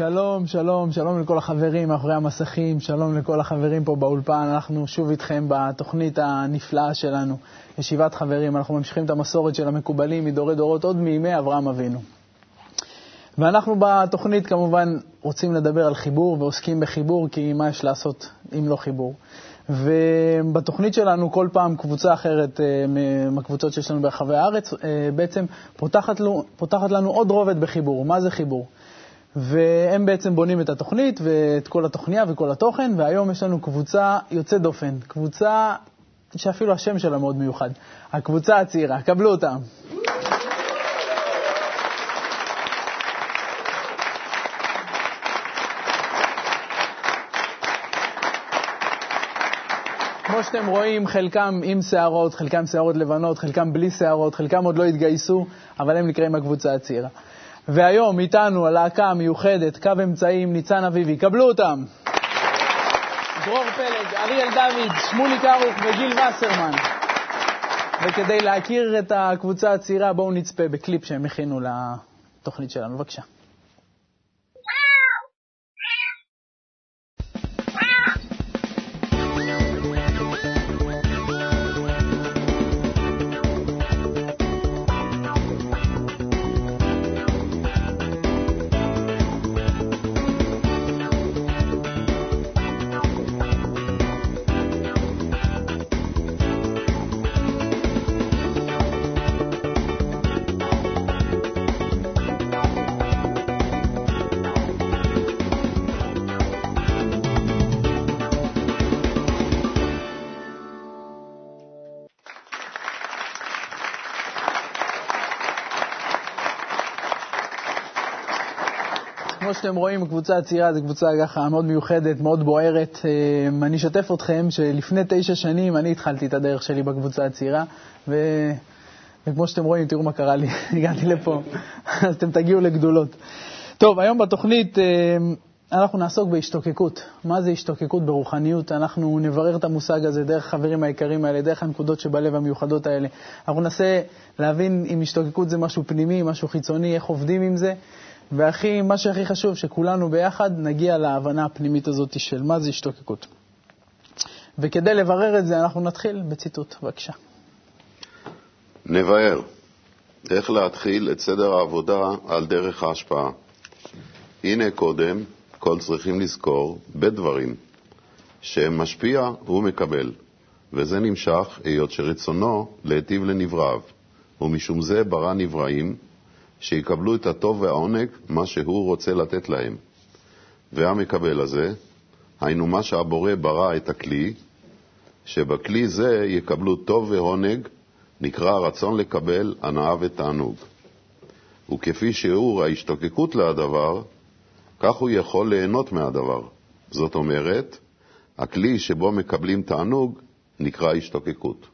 שלום, שלום, שלום לכל החברים מאחורי המסכים, שלום לכל החברים פה באולפן. אנחנו שוב איתכם בתוכנית הנפלאה שלנו, ישיבת חברים. אנחנו ממשיכים את המסורת של המקובלים מדורי דורות, עוד מימי אברהם אבינו. ואנחנו בתוכנית כמובן רוצים לדבר על חיבור ועוסקים בחיבור, כי מה יש לעשות אם לא חיבור. ובתוכנית שלנו כל פעם קבוצה אחרת מהקבוצות שיש לנו ברחבי הארץ בעצם פותחת לנו עוד רובד בחיבור. מה זה חיבור? והם בעצם בונים את התוכנית ואת כל התוכניה וכל התוכן, והיום יש לנו קבוצה יוצאת דופן, קבוצה שאפילו השם שלה מאוד מיוחד, הקבוצה הצעירה. קבלו אותם. כמו שאתם רואים, חלקם עם שערות, חלקם שערות לבנות, חלקם בלי שערות, חלקם עוד לא התגייסו, אבל הם נקראים הקבוצה הצעירה. והיום איתנו הלהקה המיוחדת, קו אמצעים, ניצן אביבי. קבלו אותם. דרור פלג, אריאל דוד, שמולי קרוך וגיל וסרמן. וכדי להכיר את הקבוצה הצעירה, בואו נצפה בקליפ שהם הכינו לתוכנית שלנו. בבקשה. כמו שאתם רואים, הקבוצה הצעירה זו קבוצה מאוד מיוחדת, מאוד בוערת. אני אשתף אתכם שלפני 9 שנים אני התחלתי את הדרך שלי בקבוצה הצעירה, וכמו שאתם רואים, תראו מה קרה לי, הגעתי לפה, אז אתם תגיעו לגדולות. טוב, היום בתוכנית אנחנו נעסוק בהשתוקקות. מה זה השתוקקות ברוחניות? אנחנו נברר את המושג הזה דרך החברים היקרים האלה, דרך הנקודות שבלב המיוחדות האלה. אנחנו ננסה להבין אם השתוקקות זה משהו פנימי, משהו חיצוני, איך עובדים עם זה. ומה שהכי חשוב, שכולנו ביחד נגיע להבנה הפנימית הזאת של מה זה השתוקקות. וכדי לברר את זה, אנחנו נתחיל בציטוט. בבקשה. נבהר. איך להתחיל את סדר העבודה על דרך ההשפעה. הנה קודם, כל צריכים לזכור בדברים, שמשפיע הוא מקבל, וזה נמשך היות שרצונו להיטיב לנבריו, ומשום זה ברא נבראים, שיקבלו את הטוב והעונג מה שהוא רוצה לתת להם. והמקבל הזה, היינו מה שהבורא ברא את הכלי, שבכלי זה יקבלו טוב והעונג, נקרא הרצון לקבל הנאה ותענוג. וכפי שיעור ההשתוקקות להדבר, כך הוא יכול ליהנות מהדבר. זאת אומרת, הכלי שבו מקבלים תענוג נקרא השתוקקות.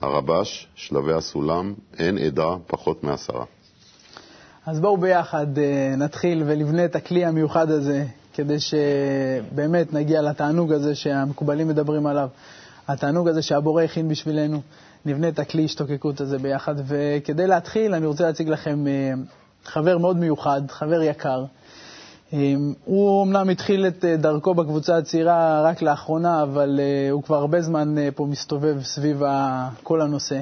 הרבש, שלבי הסולם, אין עדה פחות מ10. אז בואו ביחד נתחיל ולבנה את הכלי המיוחד הזה, כדי שבאמת נגיע לתענוג הזה שהמקובלים מדברים עליו, התענוג הזה שהבורא הכין בשבילנו. נבנה את הכלי השתוקקות הזה ביחד. וכדי להתחיל אני רוצה להציג לכם חבר מאוד מיוחד, חבר יקר. הוא אמנם התחיל את דרכו בקבוצה הצעירה רק לאחרונה, אבל הוא כבר הרבה זמן פה מסתובב סביב כל הנושא.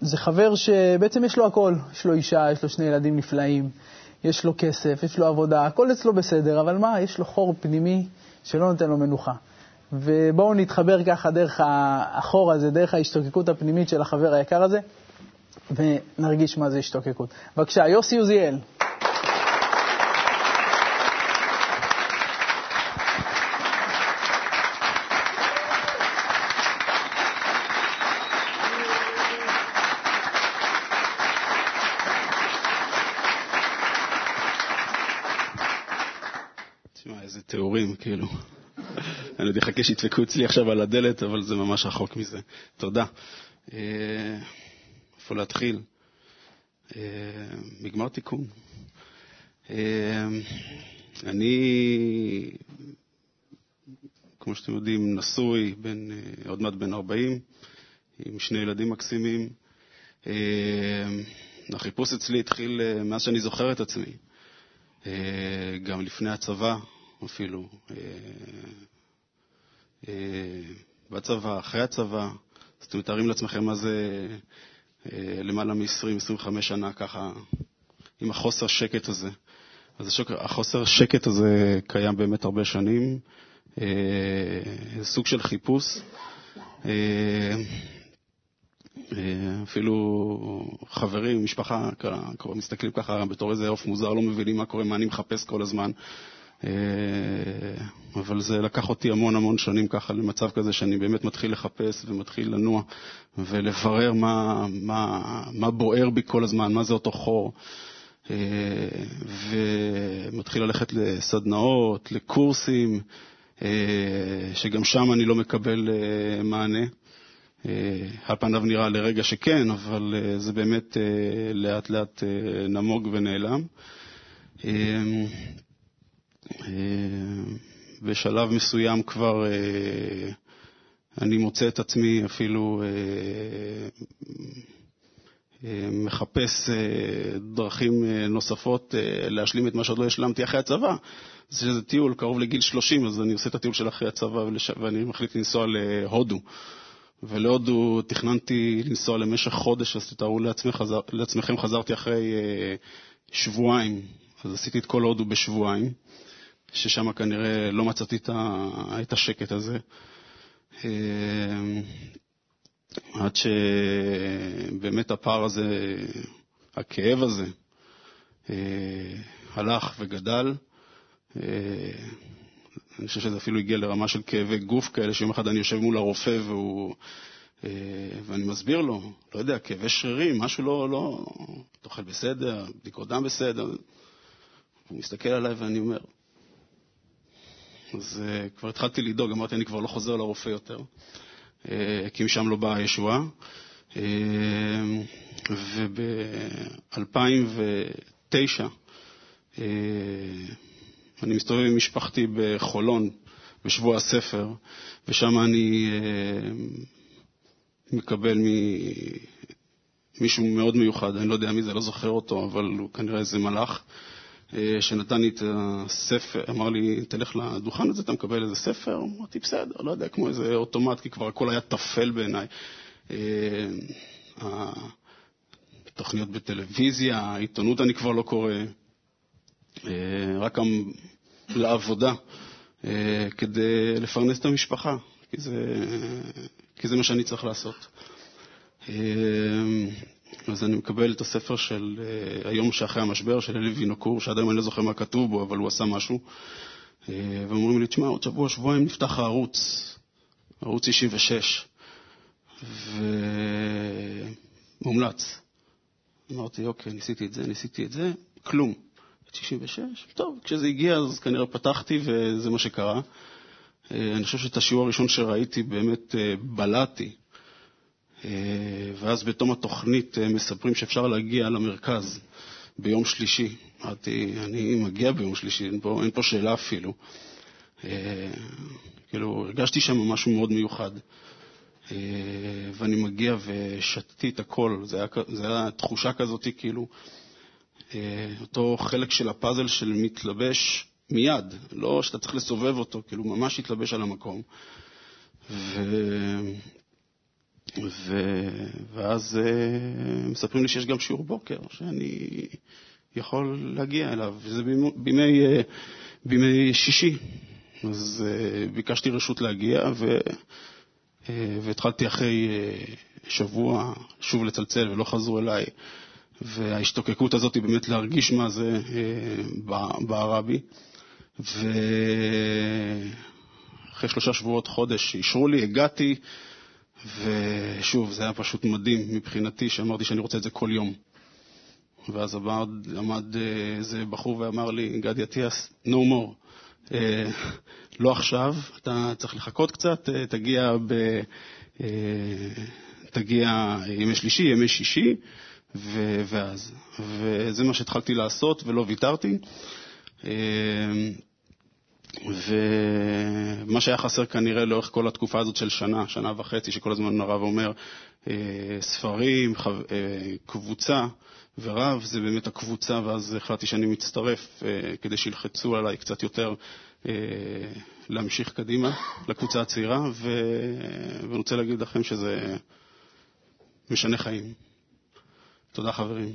זה חבר שבעצם יש לו הכל, יש לו אישה, יש לו 2 ילדים נפלאים, יש לו כסף, יש לו עבודה, הכל אצלו בסדר, אבל מה? יש לו חור פנימי שלא נותן לו מנוחה. ובואו נתחבר ככה דרך החור הזה, דרך ההשתוקקות הפנימית של החבר היקר הזה, ונרגיש מה זה השתוקקות. בבקשה, יוסי עוזיאל. תיאורים, כאילו. אני עוד יחכה שיתפקו אצלי עכשיו על הדלת, אבל זה ממש רחוק מזה. תודה. איפה להתחיל? מגמר תיקון. אני, כמו שאתם יודעים, נשוי, עוד מעט בן 40, עם 2 ילדים מקסימים. החיפוש אצלי התחיל מאז שאני זוכר את עצמי. גם לפני הצבא אפילו, בצבא, אחרי הצבא. אז אתם מתארים לעצמכם מה זה למעלה מ-20-25 שנה ככה, עם החוסר שקט הזה. אז החוסר שקט הזה קיים באמת הרבה שנים, סוג של חיפוש, אפילו חברים, משפחה, כבר מסתכלים ככה בתור איזה עוף מוזר, לא מבינים מה קורה, מה אני מחפש כל הזמן. אבל זה לקח אותי המון המון שנים ככה למצב כזה שאני באמת מתחיל לחפש ומתחיל לנוע ולברר מה בוער בי כל הזמן, מה זה אותו חור. ומתחיל ללכת לסדנאות, לקורסים, שגם שם אני לא מקבל מענה. על פניו נראה לרגע שכן, אבל זה באמת לאט לאט נמוג ונעלם. בשלב מסוים כבר אני מוצא את עצמי אפילו מחפש דרכים נוספות להשלים את מה שעוד לא השלמתי אחרי הצבא. זה טיול קרוב לגיל 30, אז אני עושה את הטיול של אחרי הצבא ואני מחליט לנסוע להודו. ולהודו תכננתי לנסוע למשך חודש, אז תתארו לעצמכם, חזרתי אחרי שבועיים, אז עשיתי את כל הודו בשבועיים, ששם כנראה לא מצאתי את השקט הזה. עד שבאמת הפער הזה, הכאב הזה, הלך וגדל. אני חושב שזה אפילו הגיע לרמה של כאבי גוף כאלה, שיום אחד אני יושב מול הרופא ואני מסביר לו, לא יודע, כאבי שרירים, משהו לא, תאכל בסדר, בדיקות דם בסדר. הוא מסתכל עליי ואני אומר, אז כבר התחלתי לדאוג, אמרתי, אני כבר לא חוזר לרופא יותר, כי משם לא באה הישועה. וב-2009, אני מסתובב עם משפחתי בחולון, בשבוע הספר, ושם אני מקבל מישהו מאוד מיוחד, אני לא יודע מי זה, לא זוכר אותו, אבל הוא כנראה איזה מלאך, שנתן לי את הספר, אמר לי, תלך לדוכן הזה, אתה מקבל איזה ספר? אמרתי, בסדר, לא יודע, כמו איזה אוטומט, כי כבר הכל היה תפל בעיניי. התוכניות בטלוויזיה, העיתונות אני כבר לא קורא, רק לעבודה, כדי לפרנס את המשפחה, כי זה מה שאני צריך לעשות. אז אני מקבל את הספר של היום שאחרי המשבר, של אלי וינוקור, שעד היום אני לא זוכר מה כתוב בו, אבל הוא עשה משהו. ואומרים לי, תשמע, עוד שבועיים נפתח הערוץ, ערוץ 96, ומומלץ. אמרתי, אוקיי, ניסיתי את זה, כלום. 96, טוב, כשזה הגיע אז כנראה פתחתי וזה מה שקרה. אני חושב שאת השיעור הראשון שראיתי באמת בלעתי, ואז בתום התוכנית מספרים שאפשר להגיע למרכז ביום שלישי. אמרתי, אני מגיע ביום שלישי, אין פה שאלה אפילו. כאילו, הרגשתי שם משהו מאוד מיוחד, ואני מגיע ושתתי את הכל, זה היה תחושה כזאת כאילו, אותו חלק של הפאזל של מתלבש מיד, לא שאתה צריך לסובב אותו, כאילו ממש התלבש על המקום. ואז מספרים לי שיש גם שיעור בוקר שאני יכול להגיע אליו, וזה בימי שישי. אז ביקשתי רשות להגיע, והתחלתי אחרי שבוע שוב לצלצל ולא חזרו אליי. וההשתוקקות הזאת היא באמת להרגיש מה זה בערבי. ואחרי 3 שבועות, חודש, אישרו לי, הגעתי, ושוב, זה היה פשוט מדהים מבחינתי, שאמרתי שאני רוצה את זה כל יום. ואז עמד איזה בחור ואמר לי, גדי עטיאס, no more, לא עכשיו, אתה צריך לחכות קצת, תגיע ימי שלישי, ימי שישי, ואז, וזה מה שהתחלתי לעשות ולא ויתרתי. ומה שהיה חסר כנראה לאורך כל התקופה הזאת של שנה, שנה וחצי, שכל הזמן הרב אומר, ספרים, קבוצה ורב, זה באמת הקבוצה, ואז החלטתי שאני מצטרף כדי שילחצו עליי קצת יותר להמשיך קדימה לקבוצה הצעירה, ואני רוצה להגיד לכם שזה משנה חיים. תודה חברים.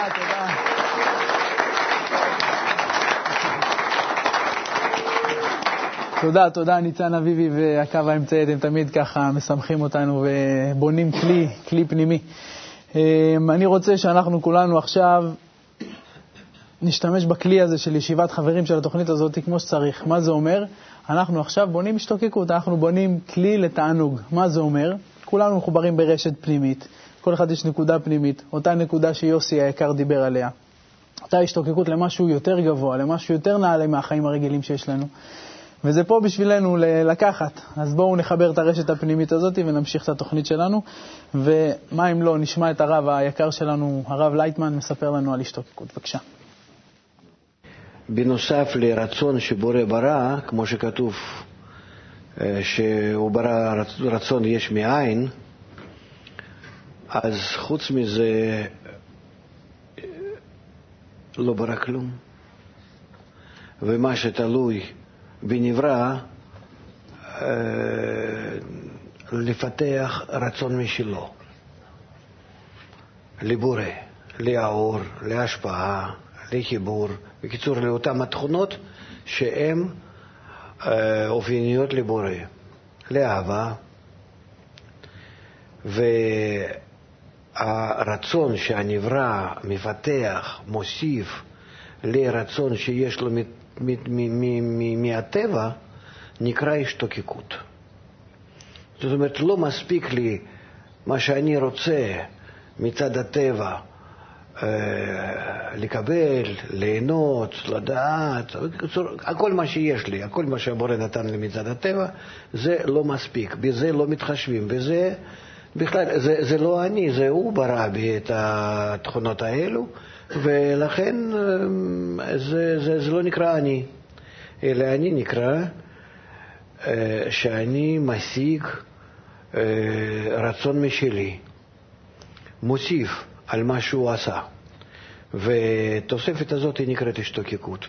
תודה, תודה. תודה, תודה ניצן אביבי והקו האמצעי, אתם תמיד ככה משמחים אותנו ובונים כלי פנימי. אני רוצה שאנחנו כולנו עכשיו נשתמש בכלי הזה של ישיבת חברים של התוכנית הזאת כמו שצריך. מה זה אומר? אנחנו עכשיו בונים השתוקקות, אנחנו בונים כלי לתענוג. מה זה אומר? כולנו מחוברים ברשת פנימית, כל אחד יש נקודה פנימית, אותה נקודה שיוסי היקר דיבר עליה. אותה השתוקקות למשהו יותר גבוה, למשהו יותר נעלה מהחיים הרגילים שיש לנו. וזה פה בשבילנו לקחת. אז בואו נחבר את הרשת הפנימית הזאת ונמשיך את התוכנית שלנו. ומה אם לא, נשמע את הרב היקר שלנו, הרב לייטמן, מספר לנו על השתוקקות. בבקשה. בנוסף לרצון שבורא ברא, כמו שכתוב שהוא ברא רצון יש מאין, אז חוץ מזה לא ברא כלום. ומה שתלוי בנברא, לפתח רצון משלו, לבורא, לאור, להשפעה, לחיבור, בקיצור לאותם התכונות שהן אופייניות לבורא, לאהבה. והרצון שהנברא מפתח, מוסיף לרצון שיש לו מהטבע, נקרא השתוקקות. זאת אומרת, לא מספיק לי מה שאני רוצה מצד הטבע לקבל, ליהנות, לדעת, הכל מה שיש לי, הכל מה שהבורא נתן לי מצד הטבע, זה לא מספיק, בזה לא מתחשבים, וזה בכלל, זה לא אני, זה הוא ברא בי את התכונות האלו, ולכן זה לא נקרא אני, אלא אני נקרא שאני משיג רצון משלי, מוסיף על מה שהוא עשה, ותוספת הזאת היא נקראת השתוקקות.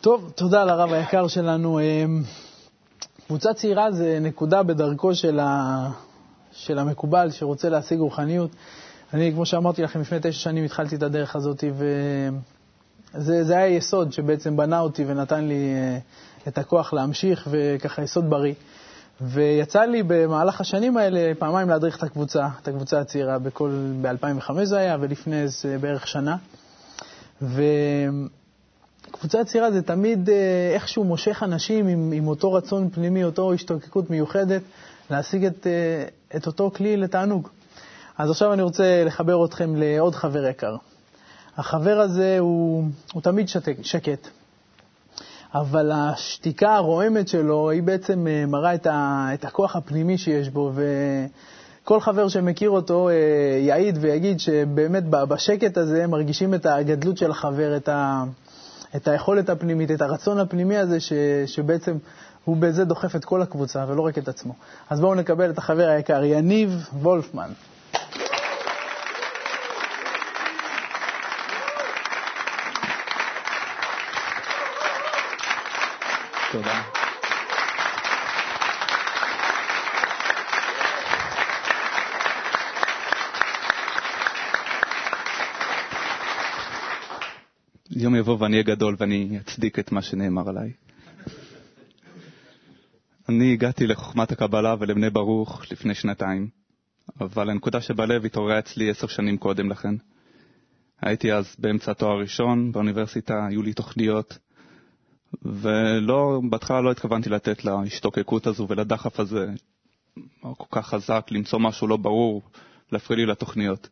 טוב, תודה לרב היקר שלנו. קבוצה צעירה זה נקודה בדרכו של המקובל שרוצה להשיג רוחניות. אני, כמו שאמרתי לכם, לפני 9 שנים התחלתי את הדרך הזאת, וזה היה יסוד שבעצם בנה אותי ונתן לי את הכוח להמשיך, וככה יסוד בריא. ויצא לי במהלך השנים האלה פעמיים להדריך את הקבוצה הצעירה, ב-2005 זה היה, ולפני זה בערך שנה. וקבוצה הצעירה זה תמיד איכשהו מושך אנשים עם אותו רצון פנימי, אותו השתוקקות מיוחדת, להשיג את אותו כלי לתענוג. אז עכשיו אני רוצה לחבר אתכם לעוד חבר יקר. החבר הזה הוא תמיד שקט. אבל השתיקה הרועמת שלו היא בעצם מראה את הכוח הפנימי שיש בו, וכל חבר שמכיר אותו יעיד ויגיד שבאמת בשקט הזה מרגישים את הגדלות של החבר, את היכולת הפנימית, את הרצון הפנימי הזה שבעצם הוא בזה דוחף את כל הקבוצה ולא רק את עצמו. אז בואו נקבל את החבר היקר, יניב וולפמן. תודה. יום יבוא ואני אהיה גדול ואני אצדיק את מה שנאמר עליי. אני הגעתי לחוכמת הקבלה ולבני ברוך לפני 2 שנים, אבל הנקודה שבלב התעוררה אצלי 10 שנים קודם לכן. הייתי אז באמצע תואר ראשון באוניברסיטה, היו לי תוכניות, ולא, בהתחלה לא התכוונתי לתת להשתוקקות הזו ולדחף הזה כל כך חזק, למצוא משהו לא ברור, להפריע לי לתוכניות.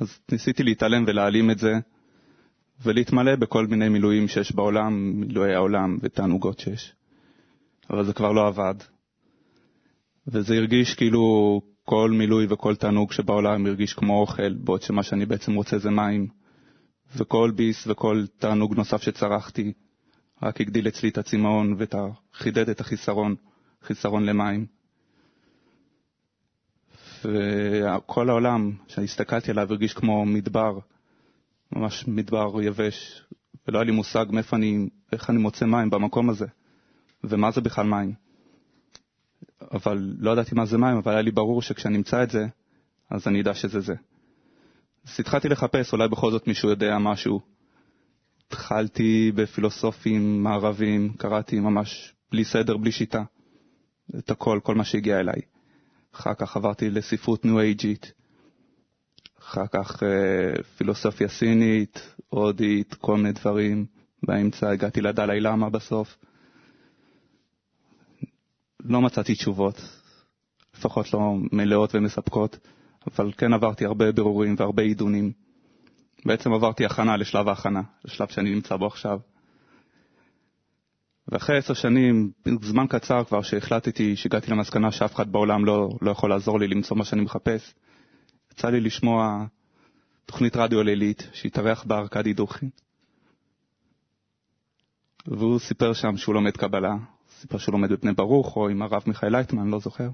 אז ניסיתי להתעלם ולהעלים את זה, ולהתמלא בכל מיני מילואים שיש בעולם, מילואי העולם ותענוגות שיש. אבל זה כבר לא עבד. וזה הרגיש כאילו כל מילוי וכל תענוג שבעולם הרגיש כמו אוכל, בעוד שמה שאני בעצם רוצה זה מים. וכל ביס וכל תענוג נוסף שצרחתי, רק הגדיל אצלי את הצימאון וחידד את החיסרון למים. וכל העולם שהסתכלתי עליו הרגיש כמו מדבר, ממש מדבר יבש, ולא היה לי מושג איך אני מוצא מים במקום הזה, ומה זה בכלל מים. אבל לא ידעתי מה זה מים, אבל היה לי ברור שכשאני אמצא את זה, אז אני יודע שזה זה. אז התחלתי לחפש, אולי בכל זאת מישהו יודע משהו. התחלתי בפילוסופים מערבים, קראתי ממש בלי סדר, בלי שיטה. את הכל, כל מה שהגיע אליי. אחר כך עברתי לספרות ניו-אייג'ית. אחר כך פילוסופיה סינית, הודית, כל מיני דברים. באמצע הגעתי לדלי למה בסוף. לא מצאתי תשובות, לפחות לא מלאות ומספקות, אבל כן עברתי הרבה בירורים והרבה עידונים. בעצם עברתי הכנה לשלב ההכנה, לשלב שאני נמצא בו עכשיו. ואחרי 10 שנים, זמן קצר כבר שהחלטתי, שהגעתי למסקנה שאף אחד בעולם לא יכול לעזור לי למצוא מה שאני מחפש, יצא לי לשמוע תוכנית רדיו לילית שהתארח בה ארקדי דוכין. והוא סיפר שם שהוא לומד קבלה, סיפר שהוא לומד בבני ברוך או עם הרב מיכאל לייטמן, לא זוכר.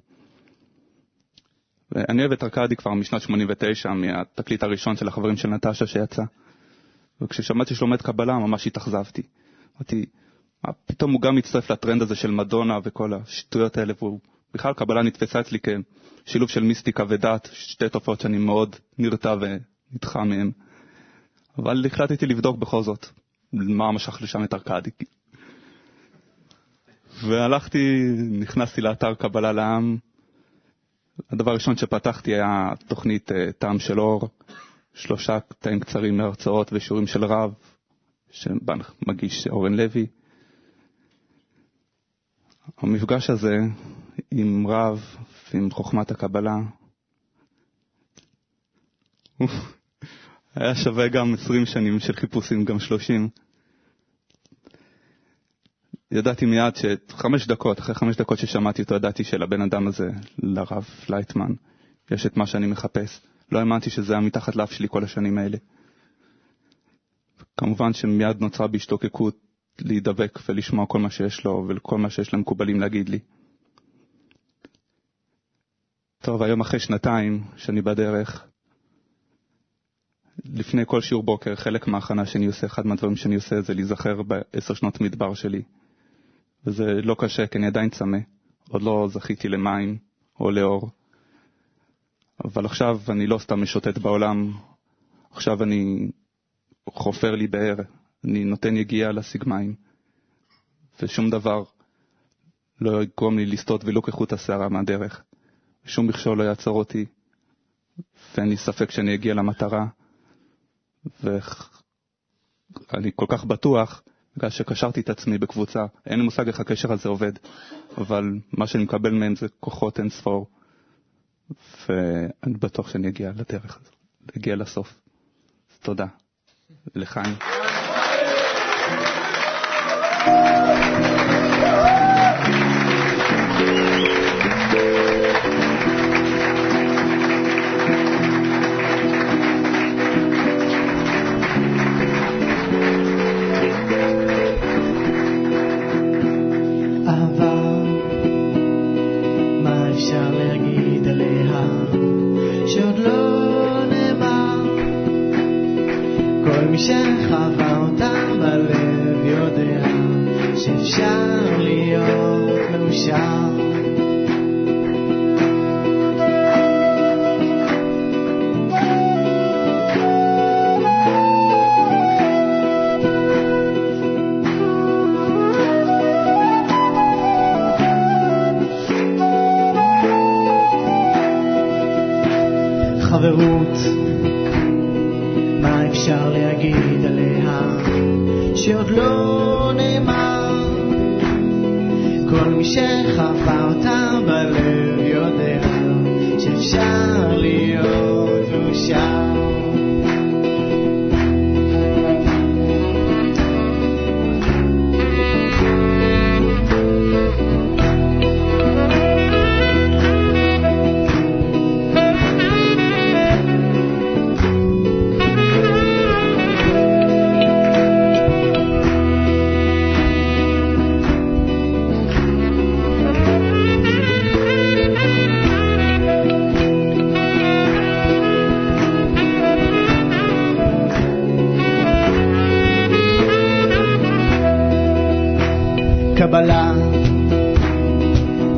ואני אוהב את ארקדי כבר משנת 89, מהתקליט הראשון של החברים של נטשה שיצא. וכששמעתי שלומד קבלה ממש התאכזבתי. אמרתי, פתאום הוא גם מצטרף לטרנד הזה של מדונה וכל השטויות האלה, והוא בכלל קבלה נתפסה אצלי כשילוב של מיסטיקה ודת, שתי תופעות שאני מאוד נרתע ונדחה מהם. אבל החלטתי לבדוק בכל זאת מה משך לשם את ארקדי. והלכתי, נכנסתי לאתר קבלה לעם. הדבר הראשון שפתחתי היה תוכנית טעם של אור, 3 קטעים קצרים מהרצאות ושיעורים של רב, שמגיש אורן לוי. המפגש הזה עם רב ועם חוכמת הקבלה, היה שווה גם 20 שנים של חיפושים, גם 30. ידעתי מיד אחרי 5 דקות ששמעתי אותו, ידעתי שלבן אדם הזה, לרב לייטמן, יש את מה שאני מחפש. לא האמנתי שזה היה מתחת לאף שלי כל השנים האלה. כמובן שמיד נוצרה בהשתוקקות להידבק ולשמוע כל מה שיש לו, וכל מה שיש להם מקובלים להגיד לי. טוב, היום אחרי 2 שאני בדרך, לפני כל שיעור בוקר, חלק מההכנה שאני עושה, אחד מהדברים שאני עושה זה להיזכר ב10 שנות מדבר שלי. וזה לא קשה, כי אני עדיין צמא. עוד לא זכיתי למים או לאור. אבל עכשיו אני לא סתם משוטט בעולם. עכשיו אני חופר לי באר. אני נותן יגיעה לסגמיים. ושום דבר לא יגרום לי לסטות ולא כחוט השערה מהדרך. שום מכשול לא יעצור אותי. ואין לי ספק שאני אגיע למטרה. ואני כל כך בטוח בגלל שקשרתי את עצמי בקבוצה. אין לי מושג איך הקשר הזה עובד, אבל מה שאני מקבל מהם זה כוחות אין ספור, ואני בטוח שאני אגיע לדרך, אגיע לסוף. אז תודה לחיים.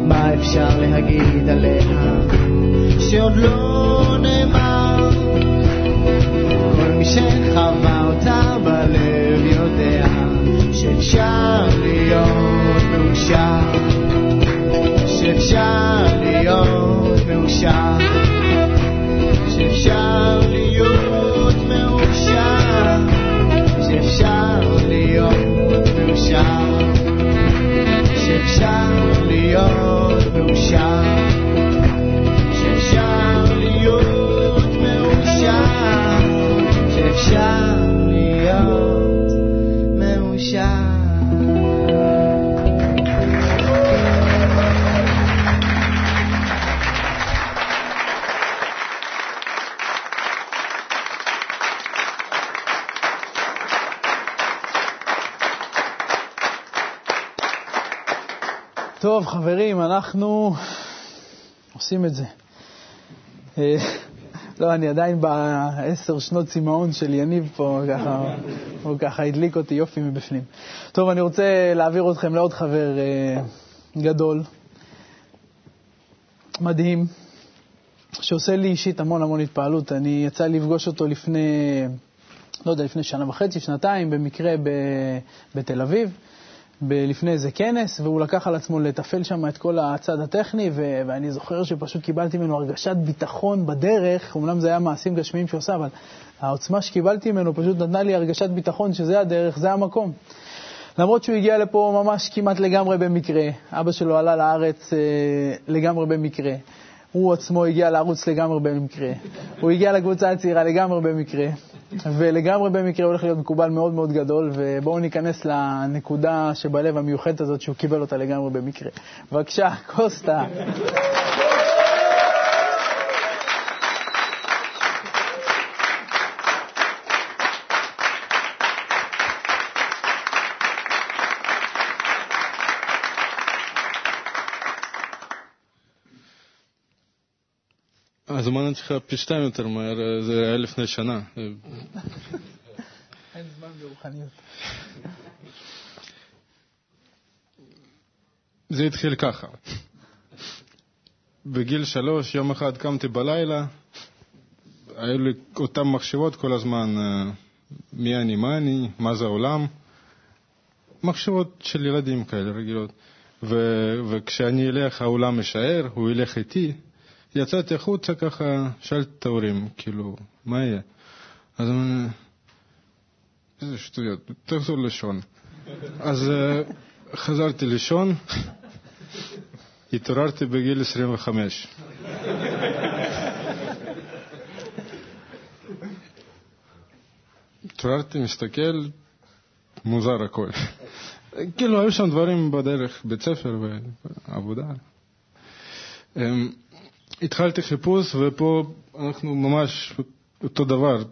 מה אפשר להגיד עליה שעוד לא נראה שחווה אותה בלב יודע שאפשר להיות מאושר, שאפשר להיות מאושר, שאפשר להיות מאושר, שאפשר להיות מאושר, שאפשר להיות מאושר, שאפשר להיות מאושר, שאפשר להיות מאושר. טוב חברים, אנחנו עושים את זה. לא, אני עדיין ב10 שנות סימאון של יניב פה, הוא ככה הדליק אותי יופי מבפנים. טוב, אני רוצה להעביר אתכם לעוד חבר גדול, מדהים, שעושה לי אישית המון המון התפעלות. אני יצא לפגוש אותו לפני שנה וחצי, שנתיים, במקרה בתל אביב. לפני איזה כנס, והוא לקח על עצמו לטפל שם את כל הצד הטכני, ואני זוכר שפשוט קיבלתי ממנו הרגשת ביטחון בדרך. אומנם זה היה מעשים גשמיים שעושה, אבל העוצמה שקיבלתי ממנו פשוט נתנה לי הרגשת ביטחון שזה הדרך, זה המקום. למרות שהוא הגיע לפה ממש כמעט לגמרי במקרה, אבא שלו עלה לארץ לגמרי במקרה, הוא עצמו הגיע לערוץ לגמרי במקרה, הוא הגיע לקבוצה הצעירה לגמרי במקרה, ולגמרי במקרה הולך להיות מקובל מאוד מאוד גדול, ובואו ניכנס לנקודה שבלב המיוחדת הזאת שהוא קיבל אותה לגמרי במקרה. בבקשה, קוסטה. הזמן אני צריכה פי 2 יותר מהר, זה היה לפני שנה. אין זמן ברוחניות. זה התחיל ככה. בגיל 3, יום אחד קמתי בלילה, היו לי אותן מחשבות כל הזמן, מי אני, מה אני, מה זה העולם. מחשבות של ילדים כאלה רגילות. וכשאני אלך, העולם יישאר, הוא ילך איתי. יצאתי חוצה ככה, שאלתי את ההורים, כאילו, מה יהיה? אז אמרתי, איזה שטויות, תחזור לישון. אז חזרתי לישון, התעוררתי בגיל 25. התעוררתי, מסתכל, מוזר הכל. כאילו, היו שם דברים בדרך, בית ספר ועבודה. התחלתי חיפוש, ופה אנחנו ממש אותו דבר.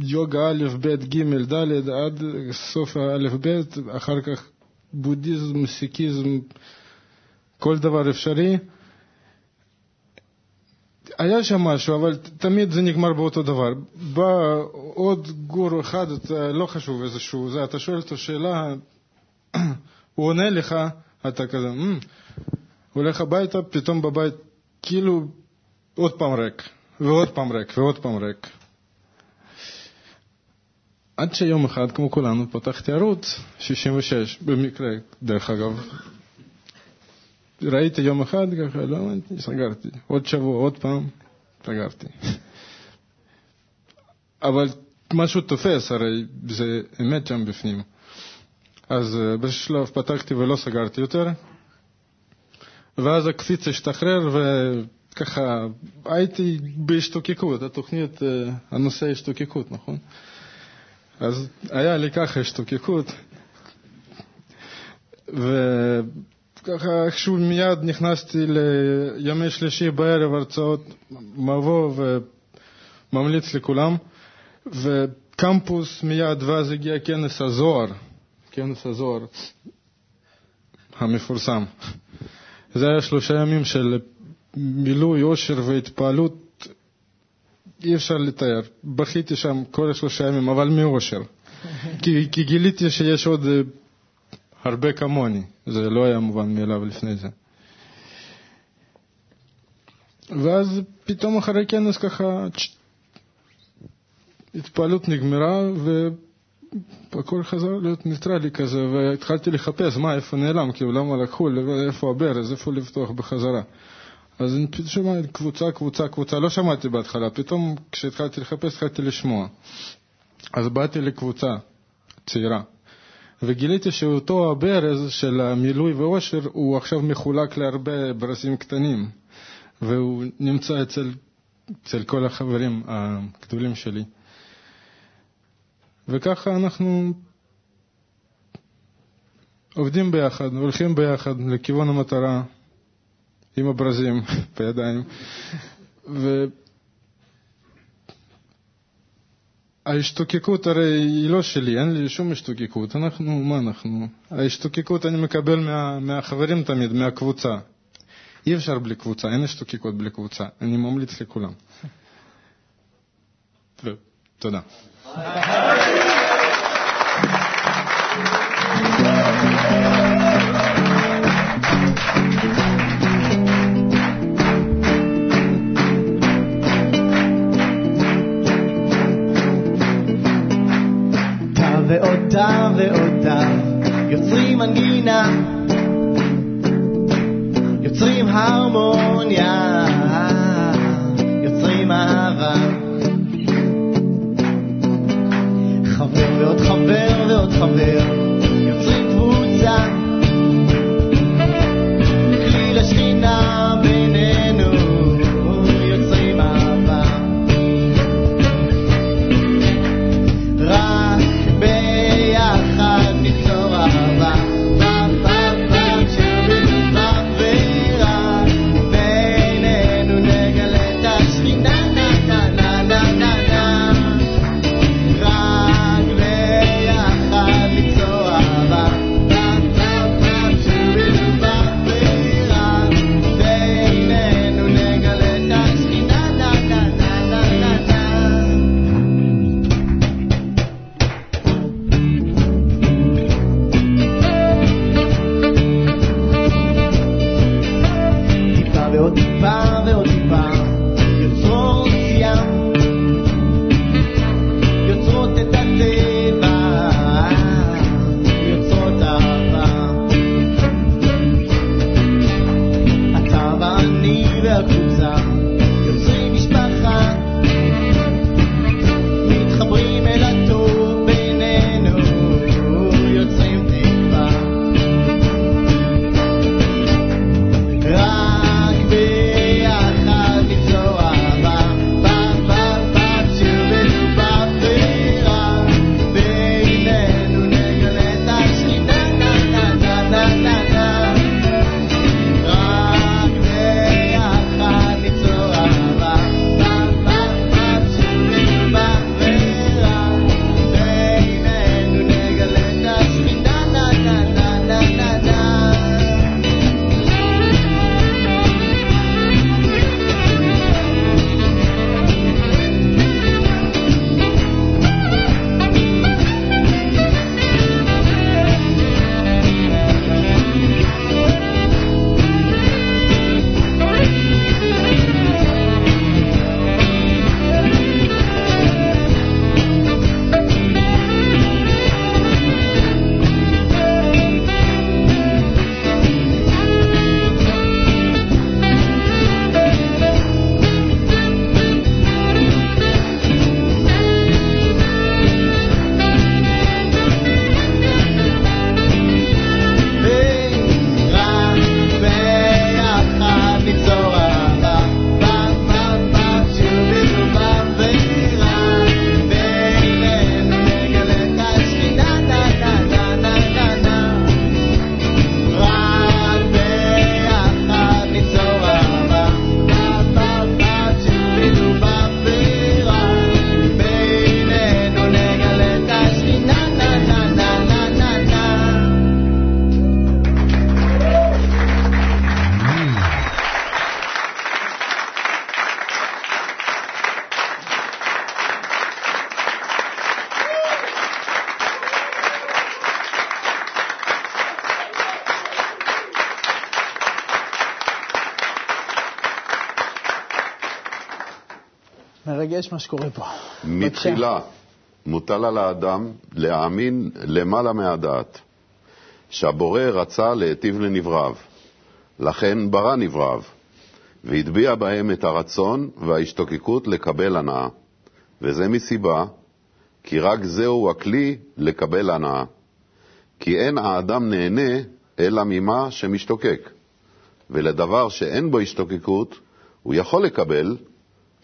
יוגה א', ב', ג', ד', עד סוף א', ב', אחר כך בודהיזם, סיקיזם, כל דבר אפשרי. היה שם משהו, אבל תמיד זה נגמר באותו דבר. בא עוד גורו אחד, לא חשוב איזשהו, זה, אתה שואל את השאלה, הוא עונה לך, אתה כזה, הולך הביתה, פתאום בבית, כאילו עוד פעם ריק, ועוד פעם ריק, ועוד פעם ריק. עד שיום אחד, כמו כולנו, פתחתי ערוץ 66, במקרה, דרך אגב. ראיתי יום אחד, ככה, לא אמרתי, סגרתי. עוד שבוע, עוד פעם, סגרתי. אבל משהו תופס, הרי זה אמת שם בפנים. אז בשלב פתחתי ולא סגרתי יותר. ואז הקפיץ השתחרר, וככה הייתי בהשתוקקות, התוכנית, הנושא השתוקקות, נכון? אז היה לי ככה השתוקקות, וככה איכשהו מיד נכנסתי לימי שלישי בערב הרצאות מבוא וממליץ לכולם, וקמפוס מיד, ואז הגיע כנס הזוהר, כנס הזוהר המפורסם. זה היה 3 ימים של מילוי, אושר והתפעלות, אי אפשר לתאר. בכיתי שם כל 3 ימים, אבל מאושר. כי גיליתי שיש עוד הרבה כמוני. זה לא היה מובן מאליו לפני זה. ואז פתאום אחרי כנס ככה התפעלות נגמרה, והכל חזר להיות ניטרלי כזה, והתחלתי לחפש איפה נעלם, כאילו למה לקחו, איפה הברז, איפה לפתוח בחזרה. אז אני פתאום שמעתי קבוצה, לא שמעתי בהתחלה, פתאום כשהתחלתי לחפש התחלתי לשמוע. אז באתי לקבוצה צעירה, וגיליתי שאותו הברז של המילוי ואושר הוא עכשיו מחולק להרבה ברזים קטנים, והוא נמצא אצל כל החברים הגדולים שלי. וככה אנחנו עובדים ביחד, הולכים ביחד לכיוון המטרה עם הברזים בידיים. וההשתוקקות הרי היא לא שלי, אין לי שום השתוקקות. מה אנחנו? ההשתוקקות אני מקבל מהחברים תמיד, מהקבוצה. אי אפשר בלי קבוצה, אין השתוקקות בלי קבוצה. אני ממליץ לכולם. תודה. ועודה יוצרים מנגינה, יוצרים הרמוניה, יוצרים אהבה. חבר ועוד חבר ועוד חבר יוצרים קבוצה, כלי לשכינה בינינו, יוצרים אהבה. מרגש מה שקורה פה. מתחילה מוטל על האדם להאמין למעלה מהדעת, שהבורא רצה להיטיב לנבריו, לכן ברא נבריו, והטביע בהם את הרצון וההשתוקקות לקבל הנאה, וזה מסיבה כי רק זהו הכלי לקבל הנאה, כי אין האדם נהנה אלא ממה שמשתוקק, ולדבר שאין בו השתוקקות הוא יכול לקבל,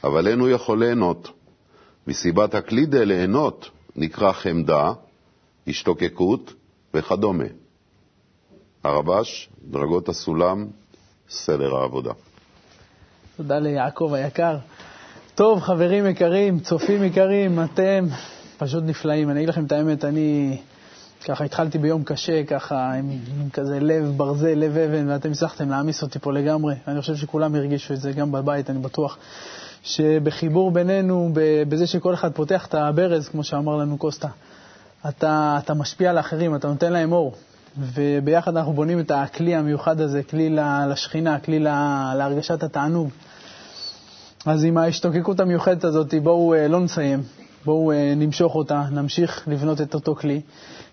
אבל אין הוא יכול ליהנות. מסיבת הקלידה ליהנות נקרא חמדה, השתוקקות וכדומה. הרבש, דרגות הסולם, סדר העבודה. תודה ליעקב היקר. טוב, חברים יקרים, צופים יקרים, אתם פשוט נפלאים. אני אגיד לכם את האמת, אני ככה התחלתי ביום קשה, ככה עם כזה לב ברזל, לב אבן, ואתם הצלחתם להעמיס אותי פה לגמרי. אני חושב שכולם הרגישו את זה גם בבית, אני בטוח. שבחיבור בינינו, בזה שכל אחד פותח את הברז, כמו שאמר לנו קוסטה, אתה משפיע על האחרים, אתה נותן להם אור. וביחד אנחנו בונים את הכלי המיוחד הזה, כלי לשכינה, כלי להרגשת התענוג. אז עם ההשתוקקות המיוחדת הזאת, בואו לא נסיים, בואו נמשוך אותה, נמשיך לבנות את אותו כלי,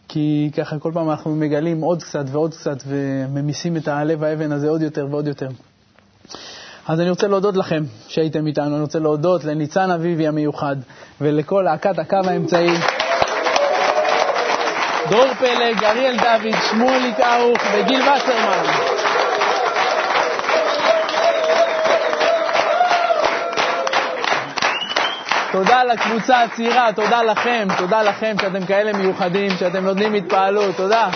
כי ככה כל פעם אנחנו מגלים עוד קצת ועוד קצת, וממיסים את הלב האבן הזה עוד יותר ועוד יותר. אז אני רוצה להודות לכם שהייתם איתנו, אני רוצה להודות לניצן אביבי המיוחד, ולכל להקת הקו האמצעי, דור פלג, אריאל דוד, שמואל אקאוך וגיל וסרמן. תודה לקבוצה הצעירה, תודה לכם שאתם כאלה מיוחדים, שאתם נותנים התפעלות, תודה.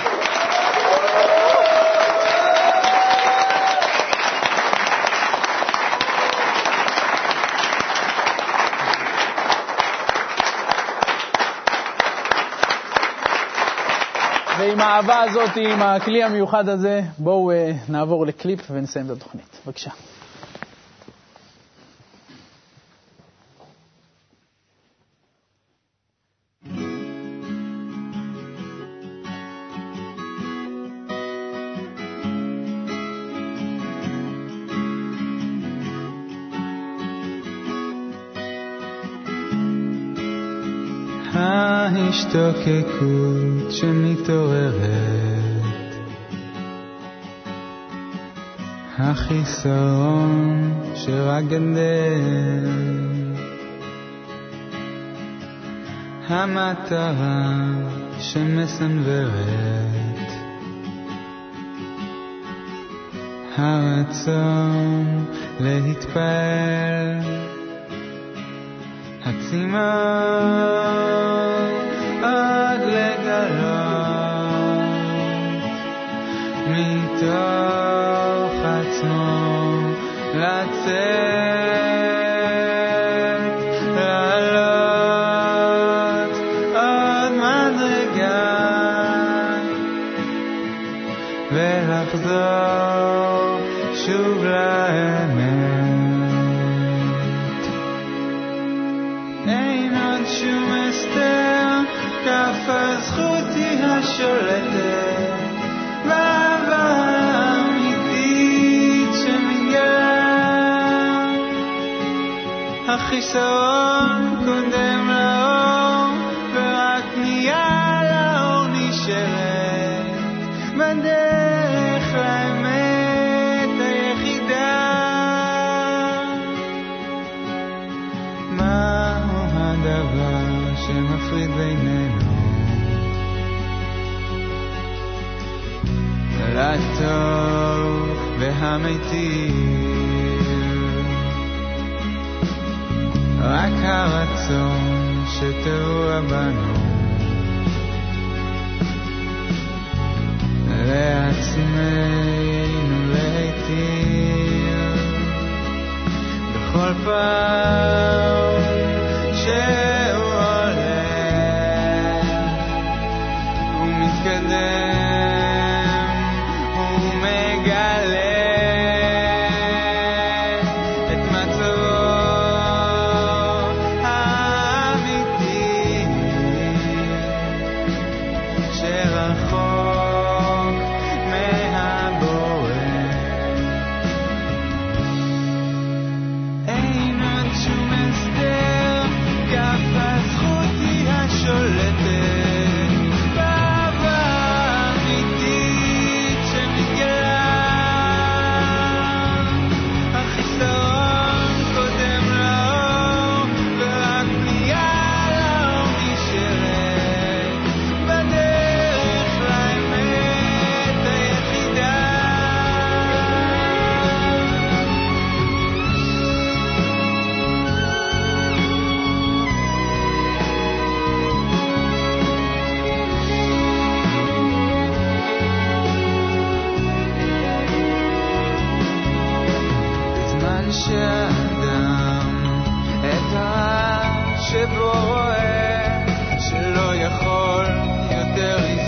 ועם האהבה הזאת, עם הכלי המיוחד הזה, בואו נעבור לקליפ ונסיים את התוכנית. בבקשה. ההשתוקקות שמתעוררת, החיסרון שרק גדל, המטרה שמסנוורת, הרצון להתפעל, הצימה עד לגלות מתוך עצמו לצאת, לעלות עוד מדרגה ולחזור שוב לאמת. אין עוד שום הסתר, כף הזכותי השולטת והאהבה האמיתית שמגיעה, החיסרון קודם לאור ורק פנייה לאור נשארת בדרך לאמת היחידה. מהו הדבר שמפריד בינינו? הטוב והמיטיב, רק הרצון שתרוע בנו לעצמנו להיטיב, בכל פעם שהוא עולה הוא מתקדם, you שאדם את הרע שבו רואה שלא יכול יותר